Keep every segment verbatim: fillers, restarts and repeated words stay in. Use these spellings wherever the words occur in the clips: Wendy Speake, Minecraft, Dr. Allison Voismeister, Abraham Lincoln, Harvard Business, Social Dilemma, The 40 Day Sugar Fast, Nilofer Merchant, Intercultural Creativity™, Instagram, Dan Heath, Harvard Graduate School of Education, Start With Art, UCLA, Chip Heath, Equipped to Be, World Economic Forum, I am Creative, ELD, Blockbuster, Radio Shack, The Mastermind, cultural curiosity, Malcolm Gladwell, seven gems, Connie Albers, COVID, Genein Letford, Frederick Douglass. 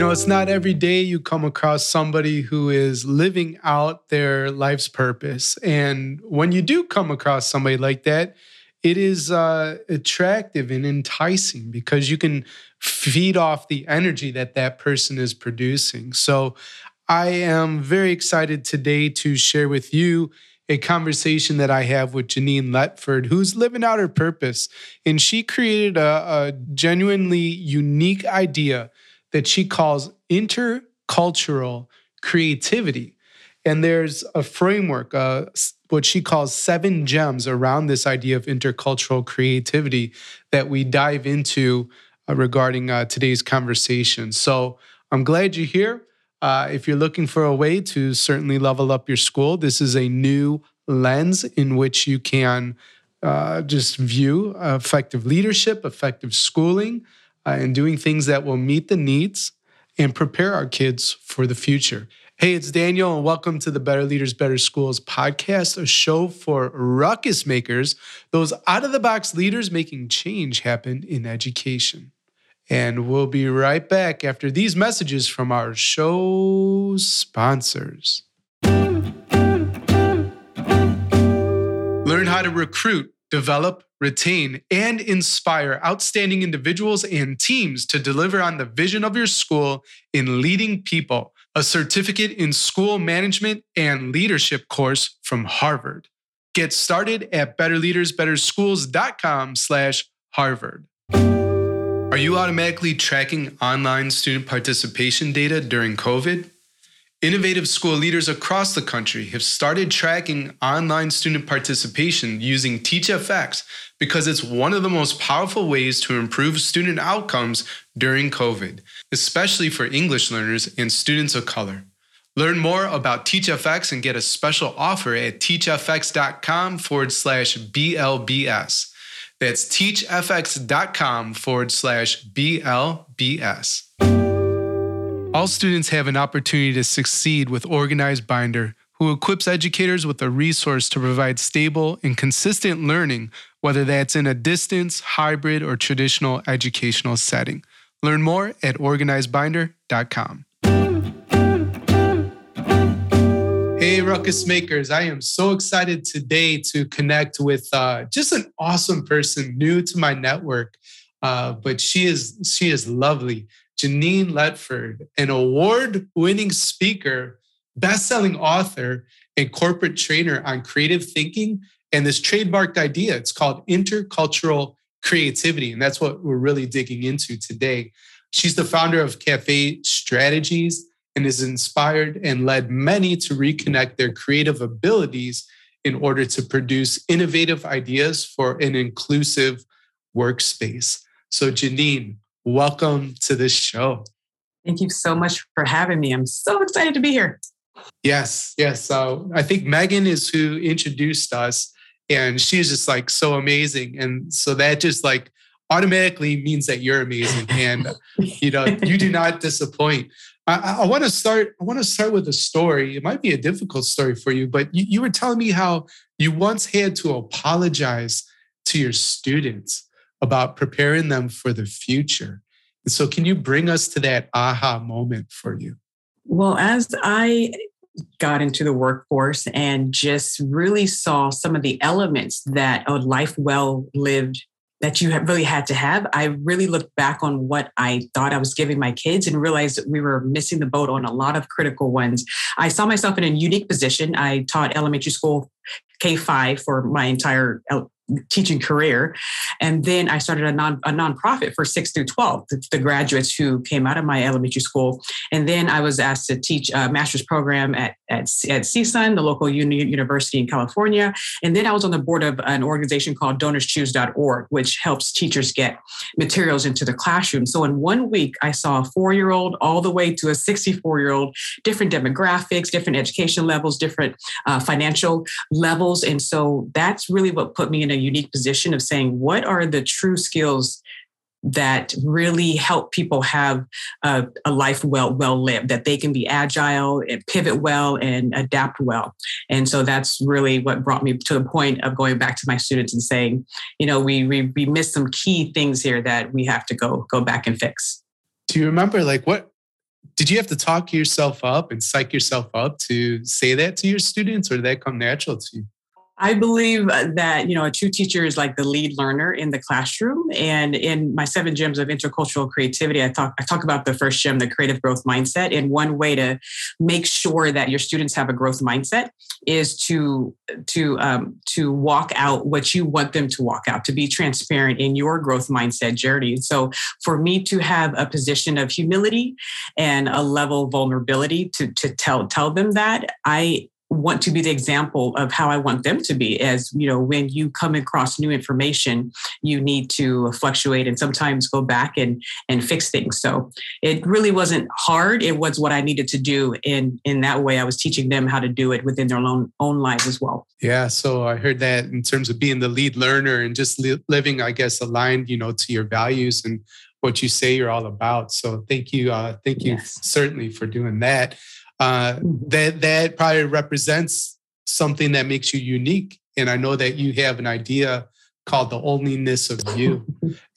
know, it's not every day you come across somebody who is living out their life's purpose. And when you do come across somebody like that, it is uh, attractive and enticing because you can feed off the energy that that person is producing. So I am very excited today to share with you a conversation that I have with Genein Letford, who's living out her purpose. And she created a, a genuinely unique idea that she calls intercultural creativity. And there's a framework, uh, what she calls seven gems around this idea of intercultural creativity that we dive into uh, regarding uh, today's conversation. So I'm glad you're here. Uh, if you're looking for a way to certainly level up your school, this is a new lens in which you can uh, just view effective leadership, effective schooling, uh, and doing things that will meet the needs and prepare our kids for the future. Hey, it's Daniel, and welcome to the Better Leaders, Better Schools podcast, a show for ruckus makers, those out-of-the-box leaders making change happen in education. And we'll be right back after these messages from our show sponsors. Learn how to recruit, develop, retain, and inspire outstanding individuals and teams to deliver on the vision of your school in Leading People, a certificate in school management and leadership course from Harvard. Get started at better leaders better schools dot com slash Harvard. Are you automatically tracking online student participation data during COVID? Innovative school leaders across the country have started tracking online student participation using TeachFX because it's one of the most powerful ways to improve student outcomes during COVID, especially for English learners and students of color. Learn more about TeachFX and get a special offer at teach f x dot com forward slash B L B S. That's teach f x dot com forward slash B L B S. All students have an opportunity to succeed with Organized Binder, who equips educators with a resource to provide stable and consistent learning, whether that's in a distance, hybrid, or traditional educational setting. Learn more at organized binder dot com. Hey, Ruckus Makers. I am so excited today to connect with uh, just an awesome person new to my network, uh, but she is she is lovely. Genein Letford, an award-winning speaker, best-selling author, and corporate trainer on creative thinking and this trademarked idea. It's called intercultural creativity, and that's what we're really digging into today. She's the founder of CAFFE Strategies, and has inspired and led many to reconnect their creative abilities in order to produce innovative ideas for an inclusive workspace. So Genein, welcome to this show. Thank you so much for having me. I'm so excited to be here. Yes, yes. So I think Megan is who introduced us, and she's just like so amazing. And so that just like automatically means that you're amazing, and you know, you do not disappoint. I, I want to start. I want to start with a story. It might be a difficult story for you, but you, you were telling me how you once had to apologize to your students about preparing them for the future. And so, can you bring us to that aha moment for you? Well, as I got into the workforce and just really saw some of the elements that a life well lived that you really had to have, I really looked back on what I thought I was giving my kids and realized that we were missing the boat on a lot of critical ones. I saw myself in a unique position. I taught elementary school K five for my entire teaching career. And then I started a, non, a nonprofit for six through twelve, the, the graduates who came out of my elementary school. And then I was asked to teach a master's program at, at, at C S U N, the local uni, university in California. And then I was on the board of an organization called Donors Choose dot org, which helps teachers get materials into the classroom. So in one week, I saw a four-year-old all the way to a sixty-four-year-old, different demographics, different education levels, different uh, financial levels. And so that's really what put me in a unique position of saying, what are the true skills that really help people have a, a life well, well lived, that they can be agile and pivot well and adapt well. And so that's really what brought me to the point of going back to my students and saying, you know, we, we, we missed some key things here that we have to go, go back and fix. Do you remember like what, Did you have to talk yourself up and psych yourself up to say that to your students, or did that come natural to you? I believe that, you know, a true teacher is like the lead learner in the classroom. And in my seven gems of intercultural creativity, I talk, I talk about the first gem, the creative growth mindset. And one way to make sure that your students have a growth mindset is to, to, um, to walk out what you want them to walk out, to be transparent in your growth mindset journey. And so for me to have a position of humility and a level of vulnerability to, to tell, tell them that I want to be the example of how I want them to be. As, you know, when you come across new information, you need to fluctuate and sometimes go back and, and fix things. So it really wasn't hard. It was what I needed to do. And in that way, I was teaching them how to do it within their own, own lives as well. Yeah. So I heard that in terms of being the lead learner and just li- living, I guess, aligned, you know, to your values and what you say you're all about. So thank you. Uh, thank you yes. certainly for doing that. Uh, that that probably represents something that makes you unique. And I know that you have an idea called the onlyness of you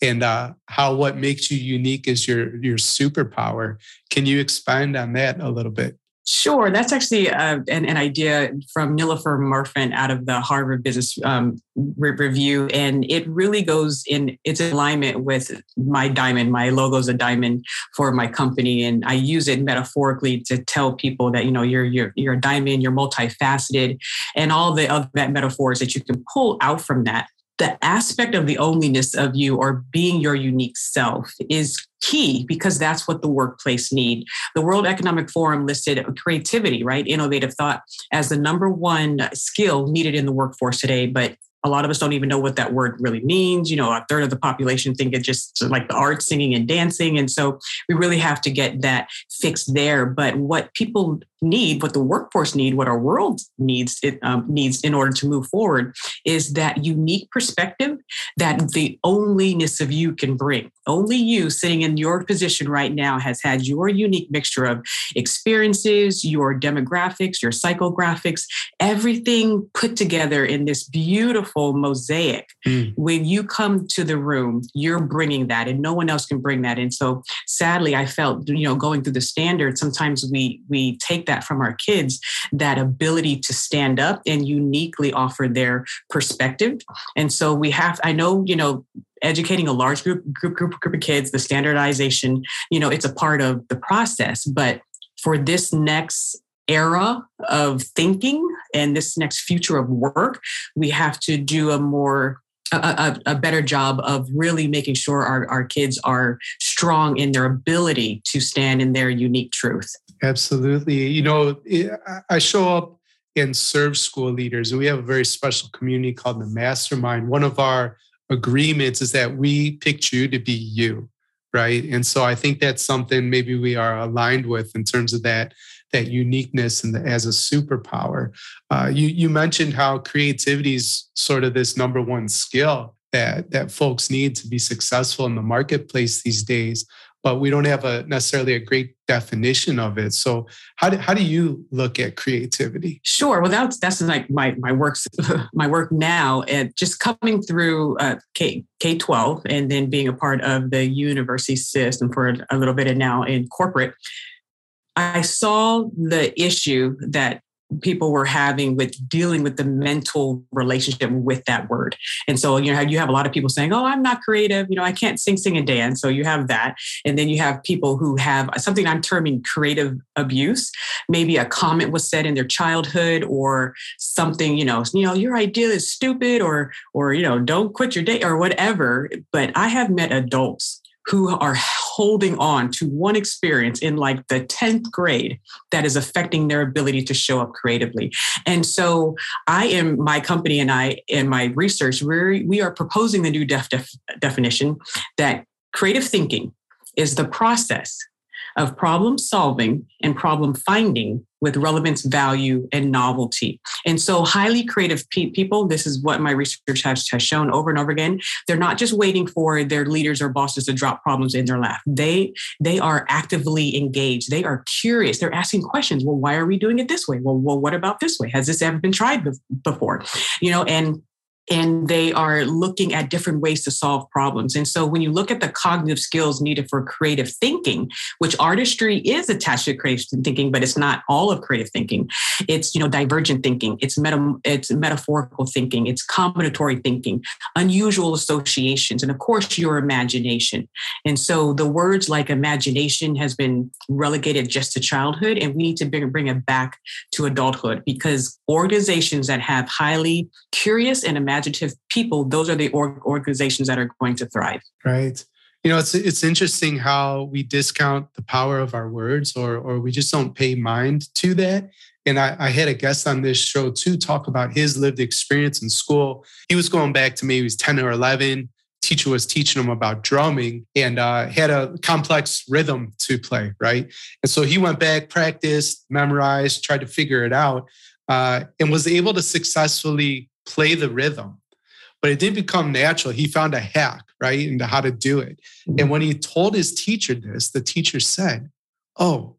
and uh, how what makes you unique is your your superpower. Can you expand on that a little bit? Sure. That's actually uh, an, an idea from Nilofer Merchant out of the Harvard Business um, re- review. And it really goes in, it's in alignment with my diamond. My logo is a diamond for my company. And I use it metaphorically to tell people that, you know, you're, you're, you're a diamond, you're multifaceted, and all the other metaphors that you can pull out from that. The aspect of the onlyness of you, or being your unique self, is key because that's what the workplace need. The World Economic Forum listed creativity, right? Innovative thought as the number one skill needed in the workforce today. But a lot of us don't even know what that word really means. You know, a third of the population think it's just like the arts, singing and dancing. And so we really have to get that fixed there. But what people need, what the workforce need, what our world needs, it um, needs in order to move forward is that unique perspective that the onlyness of you can bring. Only you sitting in your position right now has had your unique mixture of experiences, your demographics, your psychographics, everything put together in this beautiful mosaic. Mm. When you come to the room, you're bringing that and no one else can bring that. And so sadly, I felt, you know, going through the standard, sometimes we, we take that from our kids, that ability to stand up and uniquely offer their perspective. And so we have, I know, you know, educating a large group, group, group, group of kids, the standardization, you know, it's a part of the process. But for this next era of thinking and this next future of work, we have to do a more A, a, a better job of really making sure our, our kids are strong in their ability to stand in their unique truth. Absolutely. You know, I show up and serve school leaders, and we have a very special community called The Mastermind. One of our agreements is that we picked you to be you, right? And so I think that's something maybe we are aligned with in terms of that, that uniqueness and the, as a superpower. Uh, you, you mentioned how creativity is sort of this number one skill that, that folks need to be successful in the marketplace these days, but we don't have a necessarily a great definition of it. So how do, how do you look at creativity? Sure. Well, that's, that's like my, my works, my work now, and just coming through uh, K, K twelve and then being a part of the university system for a little bit and now in corporate, I saw the issue that people were having with dealing with the mental relationship with that word. And so, you know, you have a lot of people saying, oh, I'm not creative. You know, I can't sing, sing and dance. So you have that. And then you have people who have something I'm terming creative abuse. Maybe a comment was said in their childhood or something, you know, you know, your idea is stupid or, or, you know, don't quit your day or whatever. But I have met adults who are holding on to one experience in like the tenth grade that is affecting their ability to show up creatively. And so I am, my company and I, in my research, we're, we are proposing the new def, def, definition that creative thinking is the process of problem solving and problem finding with relevance, value, and novelty. And so highly creative pe- people, this is what my research has, has shown over and over again, they're not just waiting for their leaders or bosses to drop problems in their lap. They, they are actively engaged. They are curious. They're asking questions. Well, why are we doing it this way? Well, well what about this way? Has this ever been tried be- before? You know, and and they are looking at different ways to solve problems. And so when you look at the cognitive skills needed for creative thinking, which artistry is attached to creative thinking, but it's not all of creative thinking. It's, you know, divergent thinking. It's meta, it's metaphorical thinking. It's combinatory thinking, unusual associations, and of course your imagination. And so the words like imagination has been relegated just to childhood, and we need to bring it back to adulthood, because organizations that have highly curious and imaginative imaginative people, those are the org- organizations that are going to thrive. Right. You know, it's it's interesting how we discount the power of our words, or or we just don't pay mind to that. And I, I had a guest on this show too talk about his lived experience in school. He was going back to maybe he was ten or eleven. Teacher was teaching him about drumming, and uh, had a complex rhythm to play, right? And so he went back, practiced, memorized, tried to figure it out, uh, and was able to successfully play the rhythm, but it didn't become natural. He found a hack, right, into how to do it. And when he told his teacher this, the teacher said, oh,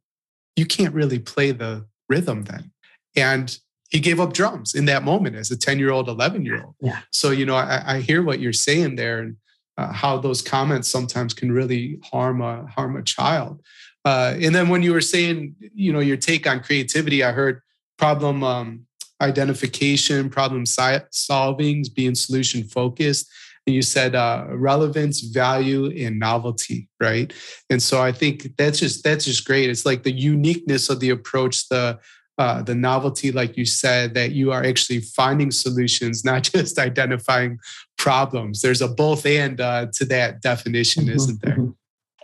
you can't really play the rhythm then. And he gave up drums in that moment as a ten-year-old, eleven-year-old. Yeah. So, you know, I, I hear what you're saying there, and uh, how those comments sometimes can really harm a, harm a child. Uh, and then when you were saying, you know, your take on creativity, I heard problem um identification, problem solving, being solution focused. And you said uh, relevance, value, and novelty, right? And so I think that's just that's just great. It's like the uniqueness of the approach, the uh, the novelty, like you said, that you are actually finding solutions, not just identifying problems. There's a both and uh, to that definition, mm-hmm. isn't there?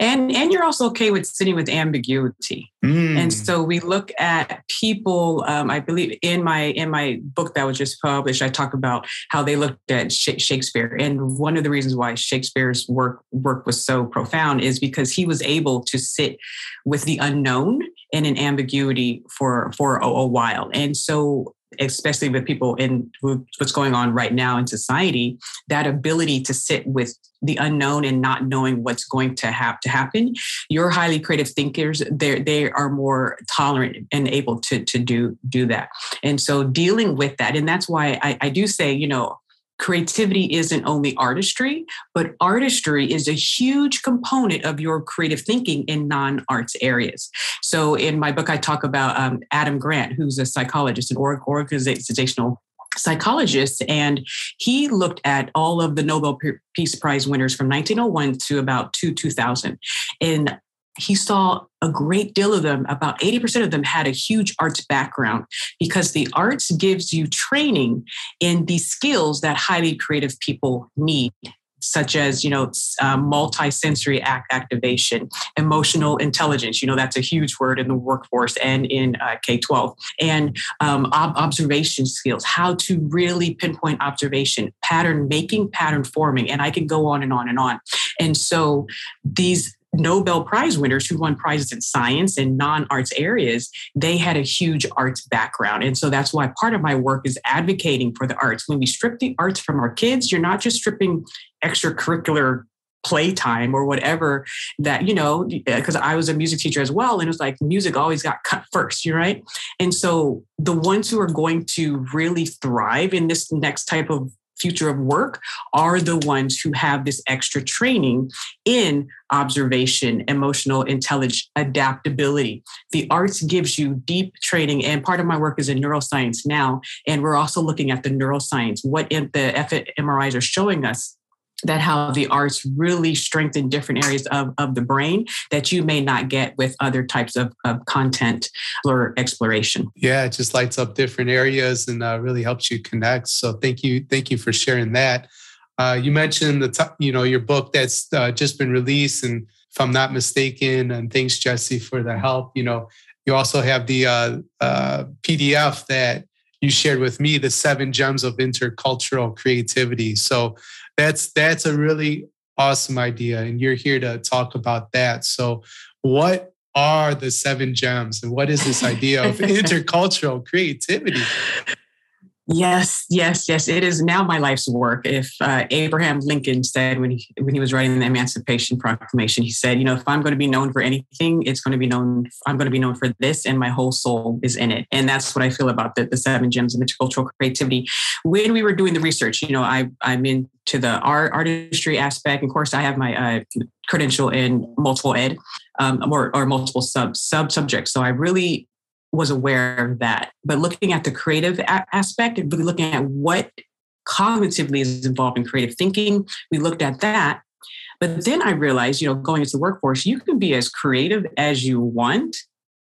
And and you're also okay with sitting with ambiguity. Mm. And so we look at people, um, I believe in my in my book that was just published, I talk about how they looked at Shakespeare. And one of the reasons why Shakespeare's work, work was so profound is because he was able to sit with the unknown and an ambiguity for, for a, a while. And so especially with people in what's going on right now in society, that ability to sit with the unknown and not knowing what's going to have to happen. Your highly creative thinkers, they they are more tolerant and able to, to do, do that. And so dealing with that, and that's why I, I do say, you know, creativity isn't only artistry, but artistry is a huge component of your creative thinking in non-arts areas. So in my book, I talk about um, Adam Grant, who's a psychologist, an organizational psychologist, and he looked at all of the Nobel Peace Prize winners from nineteen oh one to about two thousand. And he saw a great deal of them, about eighty percent of them had a huge arts background, because the arts gives you training in the skills that highly creative people need, such as, you know, uh, multi-sensory act activation, emotional intelligence. You know, that's a huge word in the workforce and in uh, K twelve. And um, ob- observation skills, how to really pinpoint observation, pattern making, pattern forming. And I can go on and on and on. And so these Nobel Prize winners who won prizes in science and non-arts areas, they had a huge arts background. And so that's why part of my work is advocating for the arts. When we strip the arts from our kids, you're not just stripping extracurricular playtime or whatever that, you know, because I was a music teacher as well. And it was like music always got cut first, you're right. And so the ones who are going to really thrive in this next type of future of work are the ones who have this extra training in observation, emotional intelligence, adaptability. The arts gives you deep training. And part of my work is in neuroscience now. And we're also looking at the neuroscience, what the fMRIs are showing us, that how the arts really strengthen different areas of, of the brain that you may not get with other types of, of content or exploration. Yeah, it just lights up different areas and uh, really helps you connect. So thank you. Thank you for sharing that. Uh, you mentioned the t- you know your book that's uh, just been released, and if I'm not mistaken, and thanks, Jesse, for the help. You know, you also have the uh, uh, P D F that you shared with me, the Seven Gems of Intercultural Creativity. So That's that's a really awesome idea, and you're here to talk about that. So what are the seven gems, and what is this idea of intercultural creativity? Yes, yes, yes. It is now my life's work. If uh, Abraham Lincoln said when he, when he was writing the Emancipation Proclamation, he said, you know, if I'm going to be known for anything, it's going to be known, I'm going to be known for this, and my whole soul is in it. And that's what I feel about the, the seven gems of intercultural creativity. When we were doing the research, you know, I, I'm into the art, artistry aspect. Of course, I have my uh, credential in multiple ed um, or, or multiple sub sub subjects. So I really was aware of that. But looking at the creative a- aspect and really looking at what cognitively is involved in creative thinking, we looked at that. But then I realized, you know, going into the workforce, you can be as creative as you want.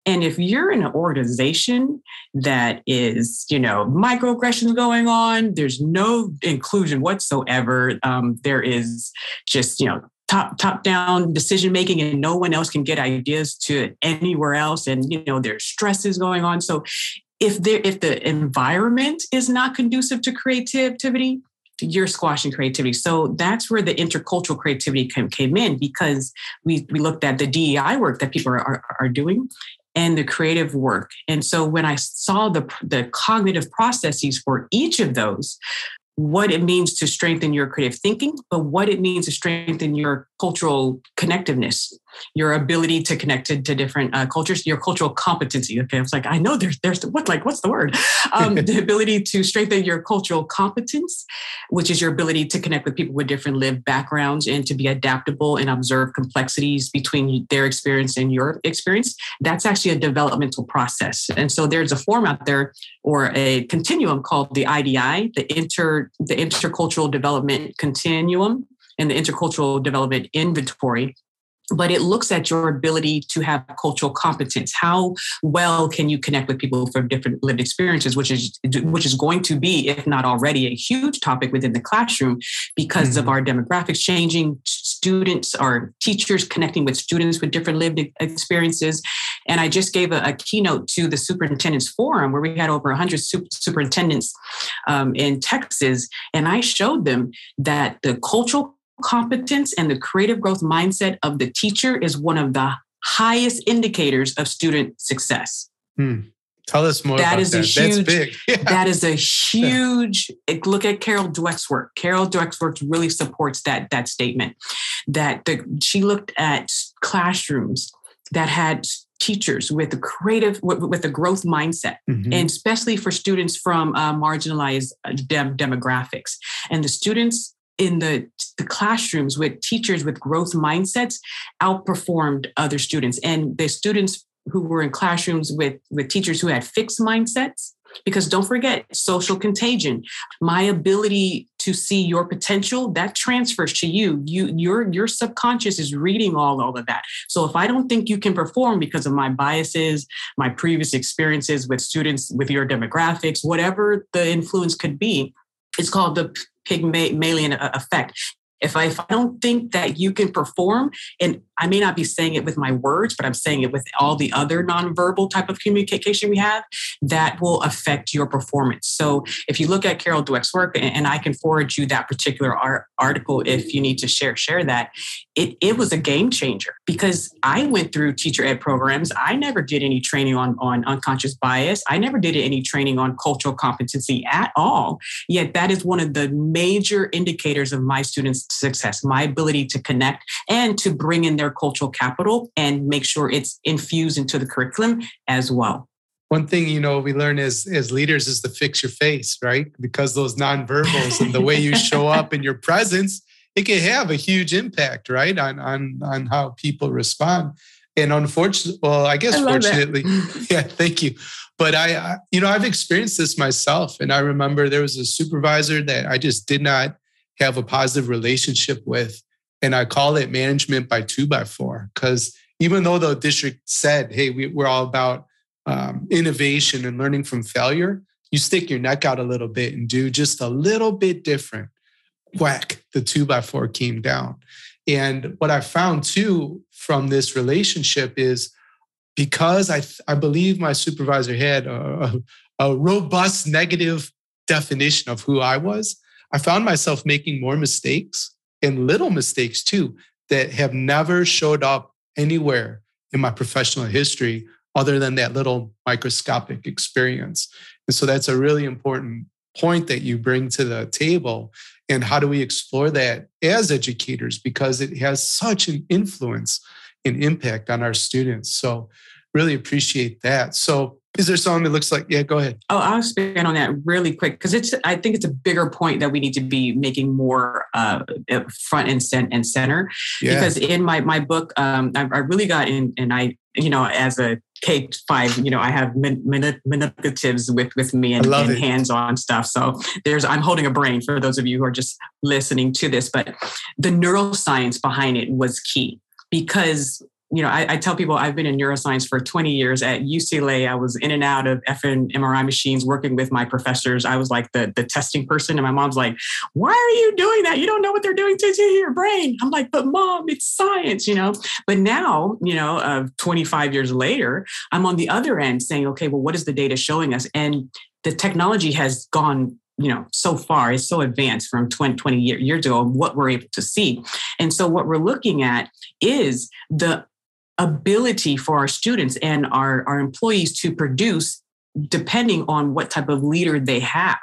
And if you're in an organization that is, you know, microaggressions going on, there's no inclusion whatsoever. Um, there is just, you know, Top, top down decision making, and no one else can get ideas to anywhere else. And you know, there's stresses going on. So, if there, if the environment is not conducive to creativity, you're squashing creativity. So that's where the intercultural creativity came, came in, because we we looked at the D E I work that people are are, are doing, and the creative work. And so when I saw the the cognitive processes for each of those, what it means to strengthen your creative thinking, but what it means to strengthen your cultural connectiveness, your ability to connect to, to different uh, cultures, your cultural competency. Okay, I was like, I know there's, there's what, like, what's the word? Um, the ability to strengthen your cultural competence, which is your ability to connect with people with different lived backgrounds and to be adaptable and observe complexities between their experience and your experience. That's actually a developmental process. And so there's a form out there or a continuum called the I D I, the inter the Intercultural Development Continuum and the Intercultural Development Inventory, but it looks at your ability to have cultural competence. How well can you connect with people from different lived experiences, which is which is going to be, if not already, a huge topic within the classroom because mm-hmm. of our demographics changing, students or teachers connecting with students with different lived experiences. And I just gave a, a keynote to the superintendents forum where we had over one hundred super, superintendents um, in Texas. And I showed them that the cultural competence and the creative growth mindset of the teacher is one of the highest indicators of student success. Hmm. Tell us more that about is that. A huge, That's big. Yeah. That is a huge, look at Carol Dweck's work. Carol Dweck's work really supports that, that statement, that the, she looked at classrooms that had teachers with a creative, with, with a growth mindset, mm-hmm. and especially for students from uh, marginalized dem- demographics. And the students in the, the classrooms with teachers with growth mindsets outperformed other students. And the students who were in classrooms with, with teachers who had fixed mindsets, because don't forget social contagion, my ability to see your potential, that transfers to you. You, your, your subconscious is reading all, all of that. So if I don't think you can perform because of my biases, my previous experiences with students, with your demographics, whatever the influence could be, it's called the Pygmalian effect. If I, if I don't think that you can perform, and I may not be saying it with my words, but I'm saying it with all the other nonverbal type of communication we have, that will affect your performance. So if you look at Carol Dweck's work, and I can forward you that particular art, article if you need to share, share that, it, it was a game changer because I went through teacher ed programs. I never did any training on, on unconscious bias. I never did any training on cultural competency at all. Yet that is one of the major indicators of my students' success, my ability to connect and to bring in their cultural capital and make sure it's infused into the curriculum as well. One thing, you know, we learn as, as leaders is to fix your face, right? Because those nonverbals and the way you show up in your presence, it can have a huge impact, right? On, on, on how people respond. And unfortunately, well, I guess I fortunately, yeah, thank you. But I, I, you know, I've experienced this myself. And I remember there was a supervisor that I just did not have a positive relationship with. And I call it management by two by four, because even though the district said, hey, we, we're all about um, innovation and learning from failure, you stick your neck out a little bit and do just a little bit different. Whack, the two by four came down. And what I found too from this relationship is because I, I believe my supervisor had a, a robust negative definition of who I was, I found myself making more mistakes and little mistakes too, that have never showed up anywhere in my professional history other than that little microscopic experience. And so that's a really important point that you bring to the table, and how do we explore that as educators, because it has such an influence and impact on our students. So really appreciate that. So is there something that looks like, yeah, go ahead. Oh, I'll expand on that really quick, because it's, I think it's a bigger point that we need to be making more uh, front and center. Yeah. Because in my my book, um, I, I really got in, and I, you know, as a K five, you know, I have manipulatives with, with me and, and hands-on stuff. So there's, I'm holding a brain for those of you who are just listening to this, but the neuroscience behind it was key, because you know, I, I tell people I've been in neuroscience for twenty years at U C L A. I was in and out of fMRI machines working with my professors. I was like the, the testing person. And my mom's like, why are you doing that? You don't know what they're doing to, to your brain. I'm like, but mom, it's science, you know. But now, you know, uh, twenty-five years later, I'm on the other end saying, okay, well, what is the data showing us? And the technology has gone, you know, so far, it's so advanced from twenty years ago, what we're able to see. And so what we're looking at is the ability for our students and our, our employees to produce depending on what type of leader they have.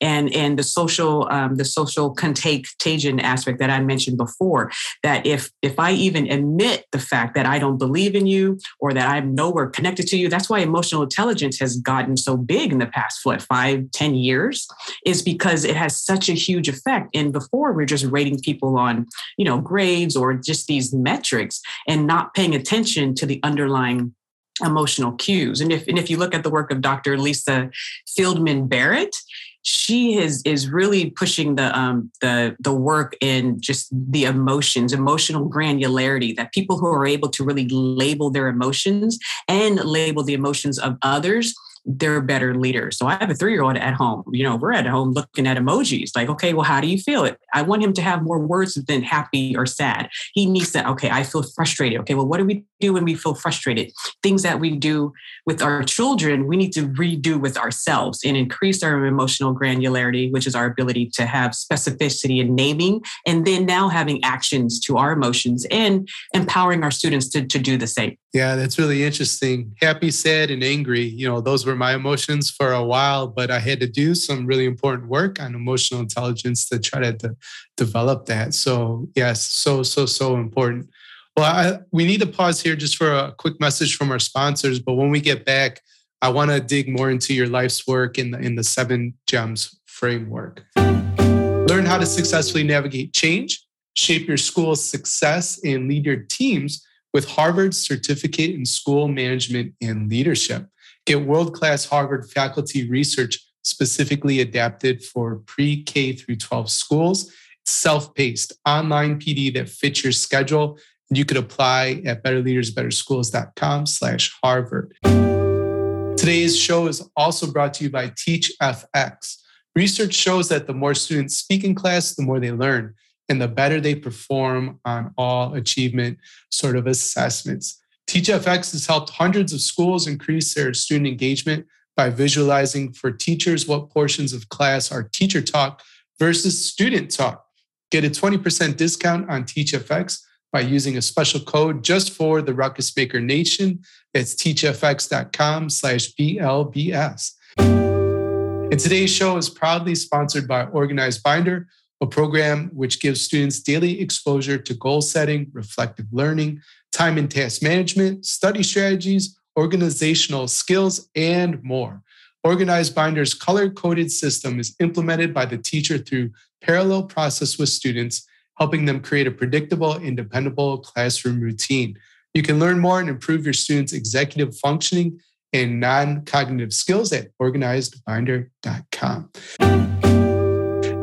And, and the social um, the social contagion aspect that I mentioned before, that if if I even admit the fact that I don't believe in you or that I'm nowhere connected to you, that's why emotional intelligence has gotten so big in the past, what, five, ten years, is because it has such a huge effect. And before we're just rating people on, you know, grades or just these metrics and not paying attention to the underlying emotional cues. And if and if you look at the work of Doctor Lisa Feldman Barrett, she is is really pushing the um, the the work in just the emotions, emotional granularity, that people who are able to really label their emotions and label the emotions of others, they're better leaders. So I have a three-year-old at home. You know, we're at home looking at emojis like, okay, well, how do you feel it? I want him to have more words than happy or sad. He needs that. Okay, I feel frustrated. Okay, well, what do we do when we feel frustrated? Things that we do with our children, we need to redo with ourselves and increase our emotional granularity, which is our ability to have specificity and naming, and then now having actions to our emotions and empowering our students to, to do the same. Yeah, that's really interesting. Happy, sad, and angry. You know, those were my emotions for a while, but I had to do some really important work on emotional intelligence to try to de- develop that. So yes, so, so, so important. Well, I, we need to pause here just for a quick message from our sponsors, but when we get back, I want to dig more into your life's work in the, in the seven gems framework. Learn how to successfully navigate change, shape your school's success, and lead your teams with Harvard's Certificate in School Management and Leadership. Get world-class Harvard faculty research specifically adapted for pre-K through twelve schools. It's self-paced, online P D that fits your schedule. And you could apply at betterleadersbetterschools.com slash Harvard. Today's show is also brought to you by TeachFX. Research shows that the more students speak in class, the more they learn, and the better they perform on all achievement sort of assessments. TeachFX has helped hundreds of schools increase their student engagement by visualizing for teachers what portions of class are teacher taught versus student taught. Get a twenty percent discount on TeachFX by using a special code just for the Ruckus Maker Nation. That's teachfx.com slash BLBS. And today's show is proudly sponsored by Organized Binder, a program which gives students daily exposure to goal setting, reflective learning, time and task management, study strategies, organizational skills, and more. Organized Binder's color-coded system is implemented by the teacher through parallel process with students, helping them create a predictable and dependable classroom routine. You can learn more and improve your students' executive functioning and non-cognitive skills at organized binder dot com.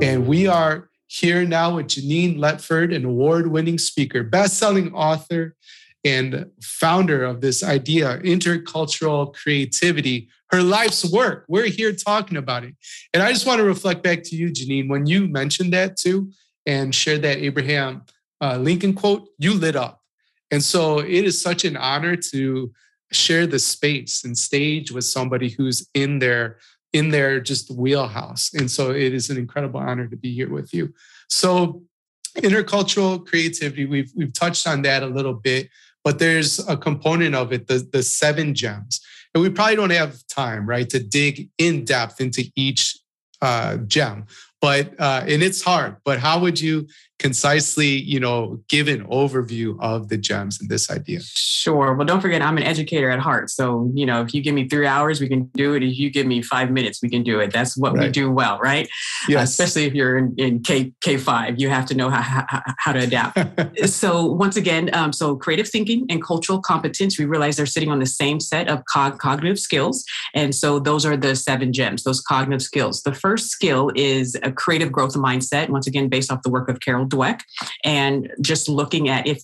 And we are here now with Genein Letford, an award-winning speaker, best-selling author, and founder of this idea, Intercultural Creativity, her life's work. We're here talking about it. And I just want to reflect back to you, Genein, when you mentioned that too and shared that Abraham uh, Lincoln quote, you lit up. And so it is such an honor to share the space and stage with somebody who's in their in their just wheelhouse. And so it is an incredible honor to be here with you. So intercultural creativity, we've we've touched on that a little bit, but there's a component of it, the, the seven gems. And we probably don't have time, right, to dig in depth into each uh, gem. But uh, and it's hard. But how would you concisely, you know, give an overview of the gems and this idea? Sure. Well, don't forget, I'm an educator at heart. So, you know, if you give me three hours, we can do it. If you give me five minutes, we can do it. That's what right. we do well, right? Yes. Uh, especially if you're in, in K K five, you have to know how how, how to adapt. So once again, um, so creative thinking and cultural competence, we realize they're sitting on the same set of cog- cognitive skills. And so those are the seven gems, those cognitive skills. The first skill is a creative growth mindset, once again, based off the work of Carol Dweck, and just looking at if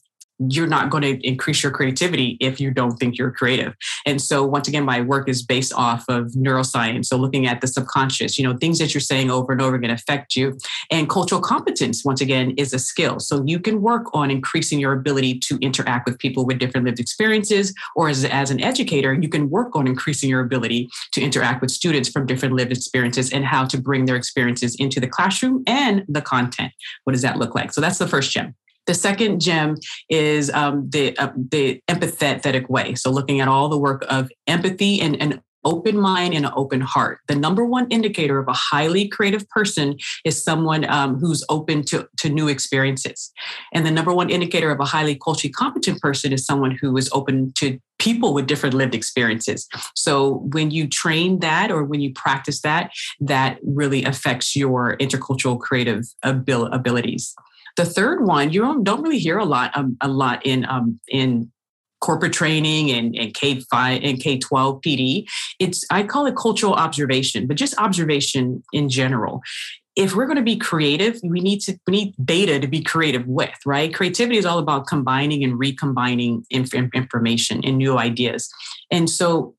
you're not going to increase your creativity if you don't think you're creative. And so once again, my work is based off of neuroscience. So looking at the subconscious, you know, things that you're saying over and over again affect you. And cultural competence, once again, is a skill. So you can work on increasing your ability to interact with people with different lived experiences, or as, as an educator, you can work on increasing your ability to interact with students from different lived experiences and how to bring their experiences into the classroom and the content. What does that look like? So that's the first gem. The second gem is um, the uh, the empathetic way. So looking at all the work of empathy and and open mind and an open heart. The number one indicator of a highly creative person is someone um, who's open to, to new experiences. And the number one indicator of a highly culturally competent person is someone who is open to people with different lived experiences. So when you train that or when you practice that, that really affects your intercultural creative abil- abilities. The third one, you don't, don't really hear a lot, um, a lot in um, in corporate training and, and K five and K twelve P D. It's, I call it cultural observation, but just observation in general. If we're going to be creative, we need to we need data to be creative with, right? Creativity is all about combining and recombining inf- information and new ideas, and so.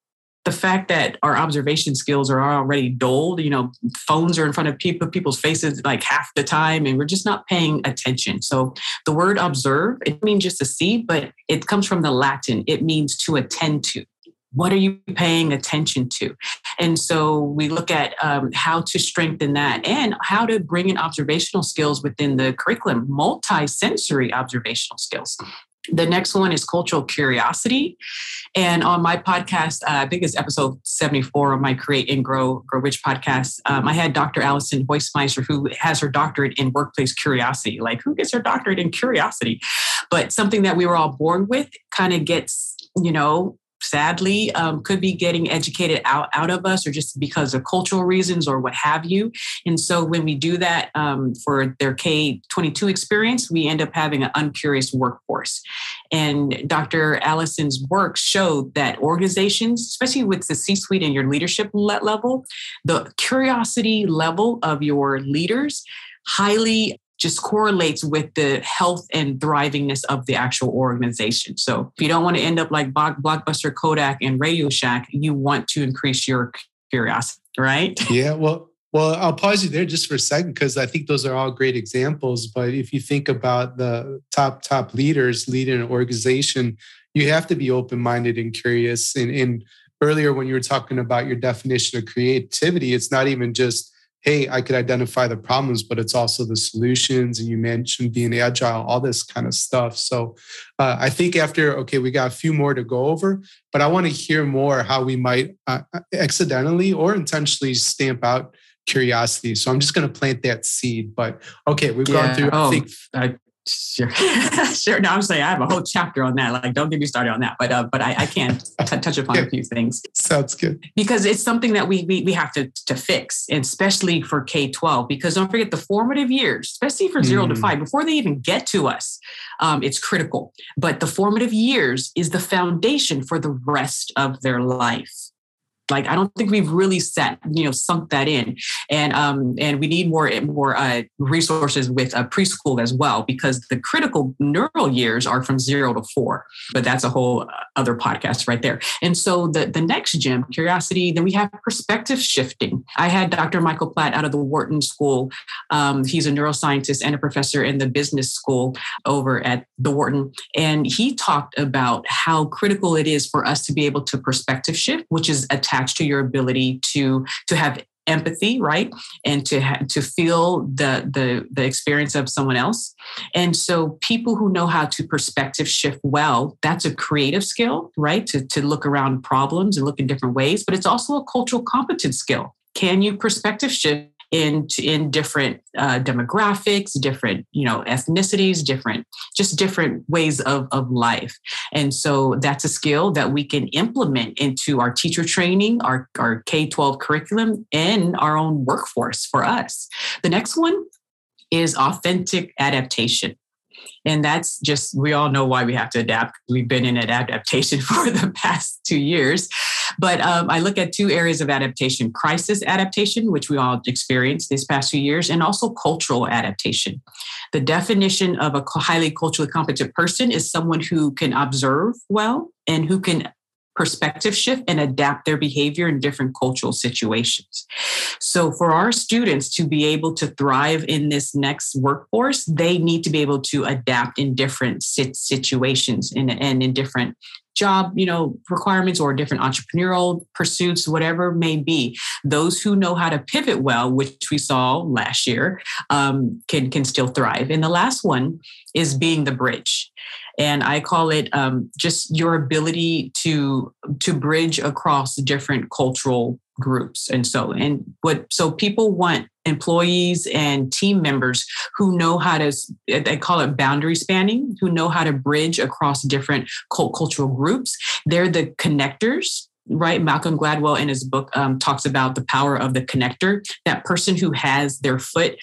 The fact that our observation skills are already dulled, you know, phones are in front of people, people's faces like half the time, and we're just not paying attention. So the word observe, it means just to see, but it comes from the Latin. It means to attend to. What are you paying attention to? And so we look at um, how to strengthen that and how to bring in observational skills within the curriculum, multi-sensory observational skills. The next one is cultural curiosity. And on my podcast, uh, I think it's episode seventy-four of my Create and Grow, Grow Rich podcast, um, I had Doctor Allison Voismeister, who has her doctorate in workplace curiosity. Like, who gets her doctorate in curiosity? But something that we were all born with kind of gets, you know, sadly, um, could be getting educated out, out of us, or just because of cultural reasons or what have you. And so when we do that um, for their K twenty-two experience, we end up having an uncurious workforce. And Doctor Allison's work showed that organizations, especially with the C-suite and your leadership level, the curiosity level of your leaders highly just correlates with the health and thrivingness of the actual organization. So if you don't want to end up like Blockbuster, Kodak, and Radio Shack, you want to increase your curiosity, right? Yeah, well, well, I'll pause you there just for a second, because I think those are all great examples. But if you think about the top, top leaders leading an organization, you have to be open-minded and curious. And, and earlier when you were talking about your definition of creativity, it's not even just, hey, I could identify the problems, but it's also the solutions. And you mentioned being agile, all this kind of stuff. So uh, I think after, okay, we got a few more to go over, but I want to hear more how we might uh, accidentally or intentionally stamp out curiosity. So I'm just going to plant that seed. But okay, we've yeah. gone through, oh, I think... I- Sure. sure. No, I'm saying I have a whole chapter on that. Like, don't get me started on that. But uh, but I, I can t- touch upon yeah. a few things. Sounds good. Because it's something that we we, we have to, to fix, and especially for K twelve, because don't forget the formative years, especially for mm. zero to five, before they even get to us, um, it's critical. But the formative years is the foundation for the rest of their life. Like, I don't think we've really set, you know, sunk that in. And um, and we need more more uh, resources with uh, preschool as well, because the critical neural years are from zero to four. But that's a whole other podcast right there. And so the, the next gem, curiosity, then we have perspective shifting. I had Doctor Michael Platt out of the Wharton School. Um, he's a neuroscientist and a professor in the business school over at the Wharton. And he talked about how critical it is for us to be able to perspective shift, which is attached to your ability to, to have empathy, right? And to ha- to feel the, the, the experience of someone else. And so people who know how to perspective shift well, that's a creative skill, right? To, to look around problems and look in different ways, but it's also a cultural competence skill. Can you perspective shift in, in different uh, demographics, different, you know, ethnicities, different, just different ways of, of life. And so that's a skill that we can implement into our teacher training, our, our K twelve curriculum, and our own workforce for us. The next one is authentic adaptation. And that's just, we all know why we have to adapt. We've been in an adaptation for the past two years. But um, I look at two areas of adaptation: crisis adaptation, which we all experienced these past few years, and also cultural adaptation. The definition of a highly culturally competent person is someone who can observe well and who can perspective shift and adapt their behavior in different cultural situations. So for our students to be able to thrive in this next workforce, they need to be able to adapt in different situations and, and in different job, you know, requirements or different entrepreneurial pursuits, whatever it may be. Those who know how to pivot well, which we saw last year, um, can, can still thrive. And the last one is being the bridge. And I call it um, just your ability to, to bridge across different cultural groups. And so, and what, so people want employees and team members who know how to, they call it boundary spanning, who know how to bridge across different cultural groups. They're the connectors, right? Malcolm Gladwell in his book um, talks about the power of the connector, that person who has their foot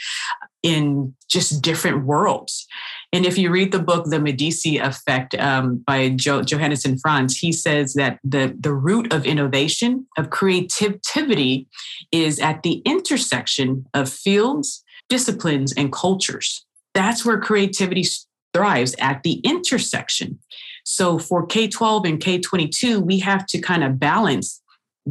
in just different worlds. And if you read the book, The Medici Effect um, by jo- Johannes and Franz, he says that the, the root of innovation, of creativity, is at the intersection of fields, disciplines, and cultures. That's where creativity thrives, at the intersection. So for K twelve and K twenty-two, we have to kind of balance.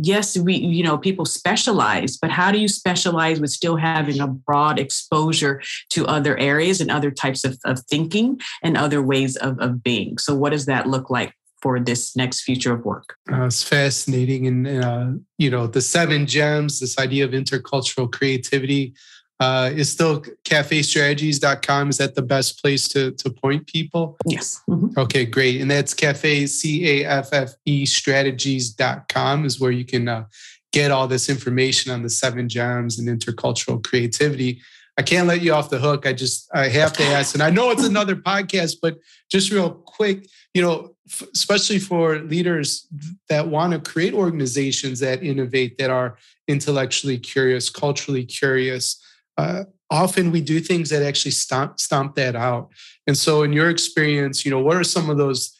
Yes, we, you know, people specialize, but how do you specialize with still having a broad exposure to other areas and other types of, of thinking and other ways of, of being? So what does that look like for this next future of work? Uh, it's fascinating. And, uh, you know, the seven gems, this idea of intercultural creativity uh, is still cafe strategies dot com. Is that the best place to, to point people? Yes. Mm-hmm. Okay, great. And that's cafe, C A F F E strategies dot com is where you can uh, get all this information on the seven gems and intercultural creativity. I can't let you off the hook. I just, I have to ask, and I know it's another podcast, but just real quick, you know, f- especially for leaders that want to create organizations that innovate, that are intellectually curious, culturally curious, Uh, often we do things that actually stomp, stomp that out. And so in your experience, you know, what are some of those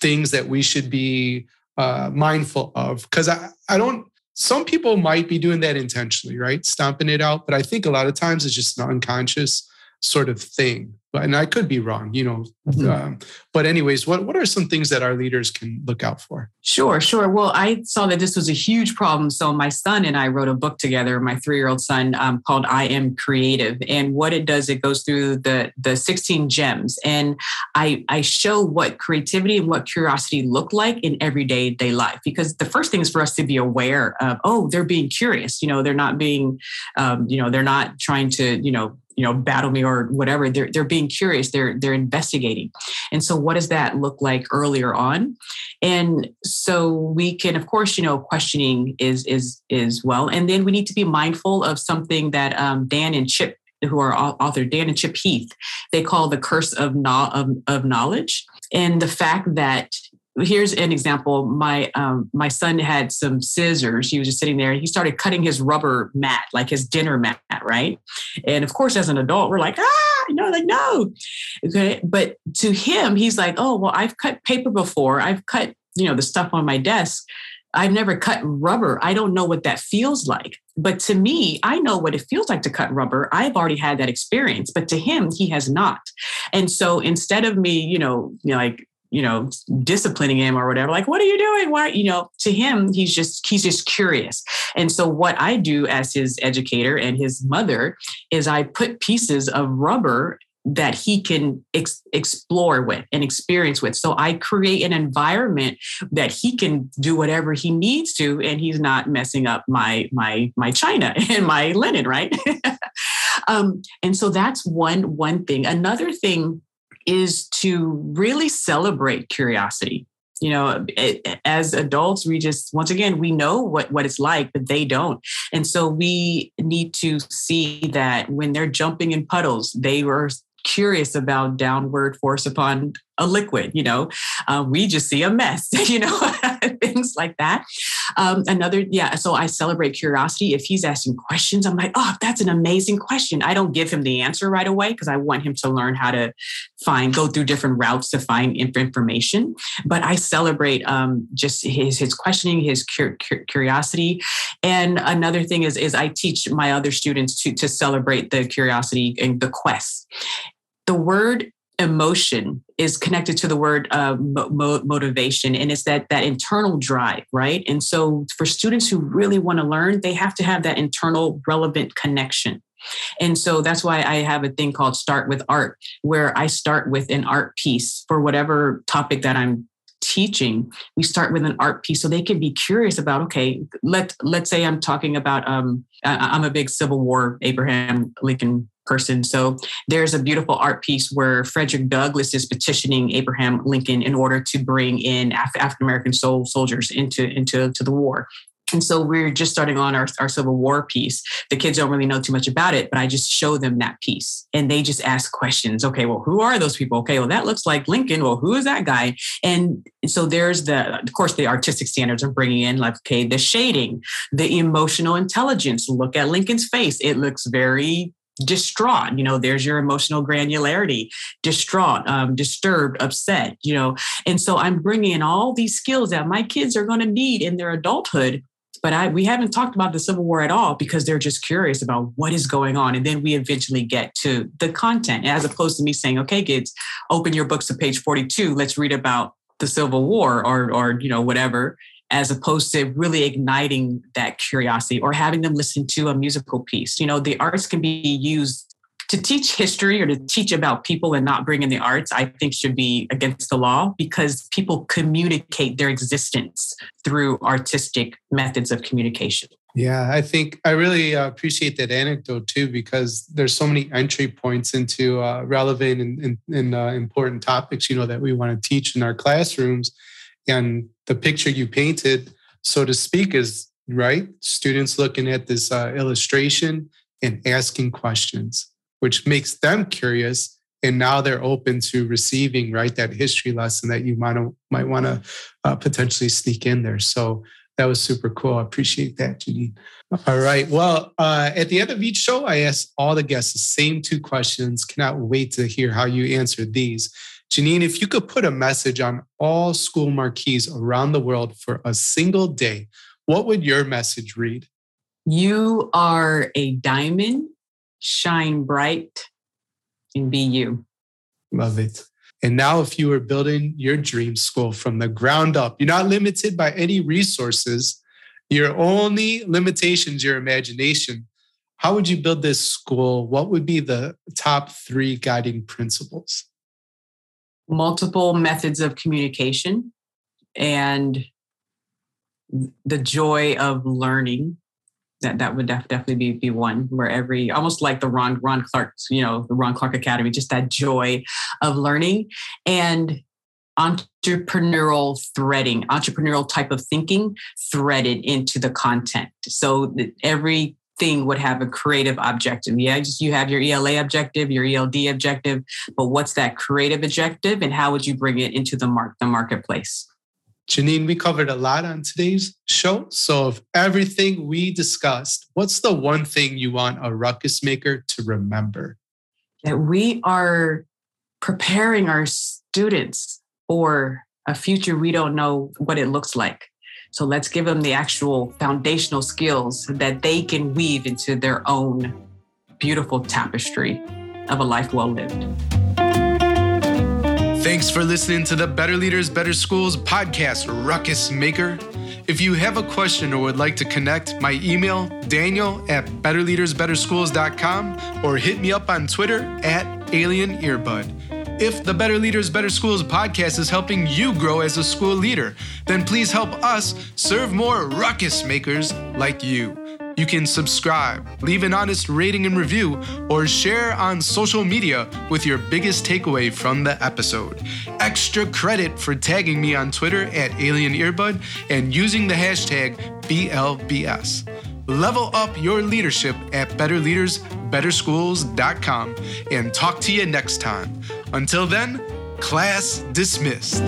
things that we should be uh, mindful of? Because I, I don't, some people might be doing that intentionally, right? Stomping it out. But I think a lot of times it's just an unconscious sort of thing. And I could be wrong, you know. Mm-hmm. Um, but anyways, what, what are some things that our leaders can look out for? Sure, sure. Well, I saw that this was a huge problem. So my son and I wrote a book together, my three-year-old son, um, called I Am Creative. And what it does, it goes through the, the sixteen gems. And I, I show what creativity and what curiosity look like in everyday day life. Because the first thing is for us to be aware of, oh, they're being curious. You know, they're not being, um, you know, they're not trying to, you know, you know, battle me or whatever. They're, they're being curious. They're, they're investigating. And so what does that look like earlier on? And so we can, of course, you know, questioning is, is, is well, and then we need to be mindful of something that um, Dan and Chip, who are author Dan and Chip Heath, they call the curse of, no, of, of knowledge. And the fact that, here's an example. My um, my son had some scissors. He was just sitting there and he started cutting his rubber mat, like his dinner mat, right? And of course, as an adult, we're like, ah, you know, like, no. Okay. But to him, he's like, oh, well, I've cut paper before. I've cut, you know, the stuff on my desk. I've never cut rubber. I don't know what that feels like. But to me, I know what it feels like to cut rubber. I've already had that experience. But to him, he has not. And so instead of me, you know, you know like, you know, disciplining him or whatever, like, what are you doing? Why, you know, to him, he's just, he's just curious. And so what I do as his educator and his mother is I put pieces of rubber that he can ex- explore with and experience with. So I create an environment that he can do whatever he needs to, and he's not messing up my, my, my china and my linen. Right. um, and so that's one, one thing. Another thing is to really celebrate curiosity. You know, it, as adults, we just, once again, we know what, what it's like, but they don't. And so we need to see that when they're jumping in puddles, they were curious about downward force upon a liquid, you know, uh, we just see a mess, you know, things like that. Um, another, yeah. So I celebrate curiosity. If he's asking questions, I'm like, oh, that's an amazing question. I don't give him the answer right away because I want him to learn how to find, go through different routes to find information. But I celebrate um, just his his questioning, his cur- cur- curiosity. And another thing is, is I teach my other students to to celebrate the curiosity and the quest. The word emotion is connected to the word uh, mo- motivation, and it's that that internal drive, right? And so for students who really want to learn, they have to have that internal relevant connection. And so that's why I have a thing called Start with Art, where I start with an art piece for whatever topic that I'm teaching. We start with an art piece so they can be curious about, okay, let, let's say I'm talking about, um, I, I'm a big Civil War Abraham Lincoln person. So there's a beautiful art piece where Frederick Douglass is petitioning Abraham Lincoln in order to bring in Af- African-American soul soldiers into, into to the war. And so we're just starting on our, our Civil War piece. The kids don't really know too much about it, but I just show them that piece and they just ask questions. Okay, well, who are those people? Okay, well, that looks like Lincoln. Well, who is that guy? And so there's the, of course, the artistic standards are bringing in, like, okay, the shading, the emotional intelligence. Look at Lincoln's face. It looks very distraught, you know, there's your emotional granularity, distraught, um, disturbed, upset, you know. And so I'm bringing in all these skills that my kids are going to need in their adulthood. But I, we haven't talked about the Civil War at all because they're just curious about what is going on. And then we eventually get to the content, as opposed to me saying, okay, kids, open your books to page forty-two. Let's read about the Civil War or, or, you know, whatever, as opposed to really igniting that curiosity or having them listen to a musical piece. You know, the arts can be used to teach history or to teach about people, and not bring in the arts, I think, should be against the law, because people communicate their existence through artistic methods of communication. Yeah, I think I really appreciate that anecdote too, because there's so many entry points into uh, relevant and, and, and uh, important topics, you know, that we want to teach in our classrooms. And the picture you painted, so to speak, is right. Students looking at this uh, illustration and asking questions, which makes them curious. And now they're open to receiving, right, that history lesson that you might, might want to uh, potentially sneak in there. So that was super cool. I appreciate that, Genein. All right. Well, uh, at the end of each show, I ask all the guests the same two questions. Cannot wait to hear how you answered these. Genein, if you could put a message on all school marquees around the world for a single day, what would your message read? You are a diamond, shine bright, and be you. Love it. And now, if you were building your dream school from the ground up, you're not limited by any resources. Your only limitation is your imagination. How would you build this school? What would be the top three guiding principles? Multiple methods of communication and the joy of learning. That that would def- definitely be, be one, where every, almost like the Ron Ron Clark, you know, the Ron Clark Academy, just that joy of learning and entrepreneurial threading, entrepreneurial type of thinking threaded into the content. So that every thing would have a creative objective. Yeah, just you have your E L A objective, your E L D objective, but what's that creative objective, and how would you bring it into the mark the marketplace? Genein, we covered a lot on today's show. So of everything we discussed, what's the one thing you want a ruckus maker to remember? That we are preparing our students for a future we don't know what it looks like. So let's give them the actual foundational skills that they can weave into their own beautiful tapestry of a life well lived. Thanks for listening to the Better Leaders, Better Schools podcast, Ruckus Maker. If you have a question or would like to connect, my email, Daniel at better leaders better schools dot com, or hit me up on Twitter at Alien Earbud. If the Better Leaders, Better Schools podcast is helping you grow as a school leader, then please help us serve more ruckus makers like you. You can subscribe, leave an honest rating and review, or share on social media with your biggest takeaway from the episode. Extra credit for tagging me on Twitter at Alien Earbud and using the hashtag B L B S. Level up your leadership at better leaders better schools dot com and talk to you next time. Until then, class dismissed.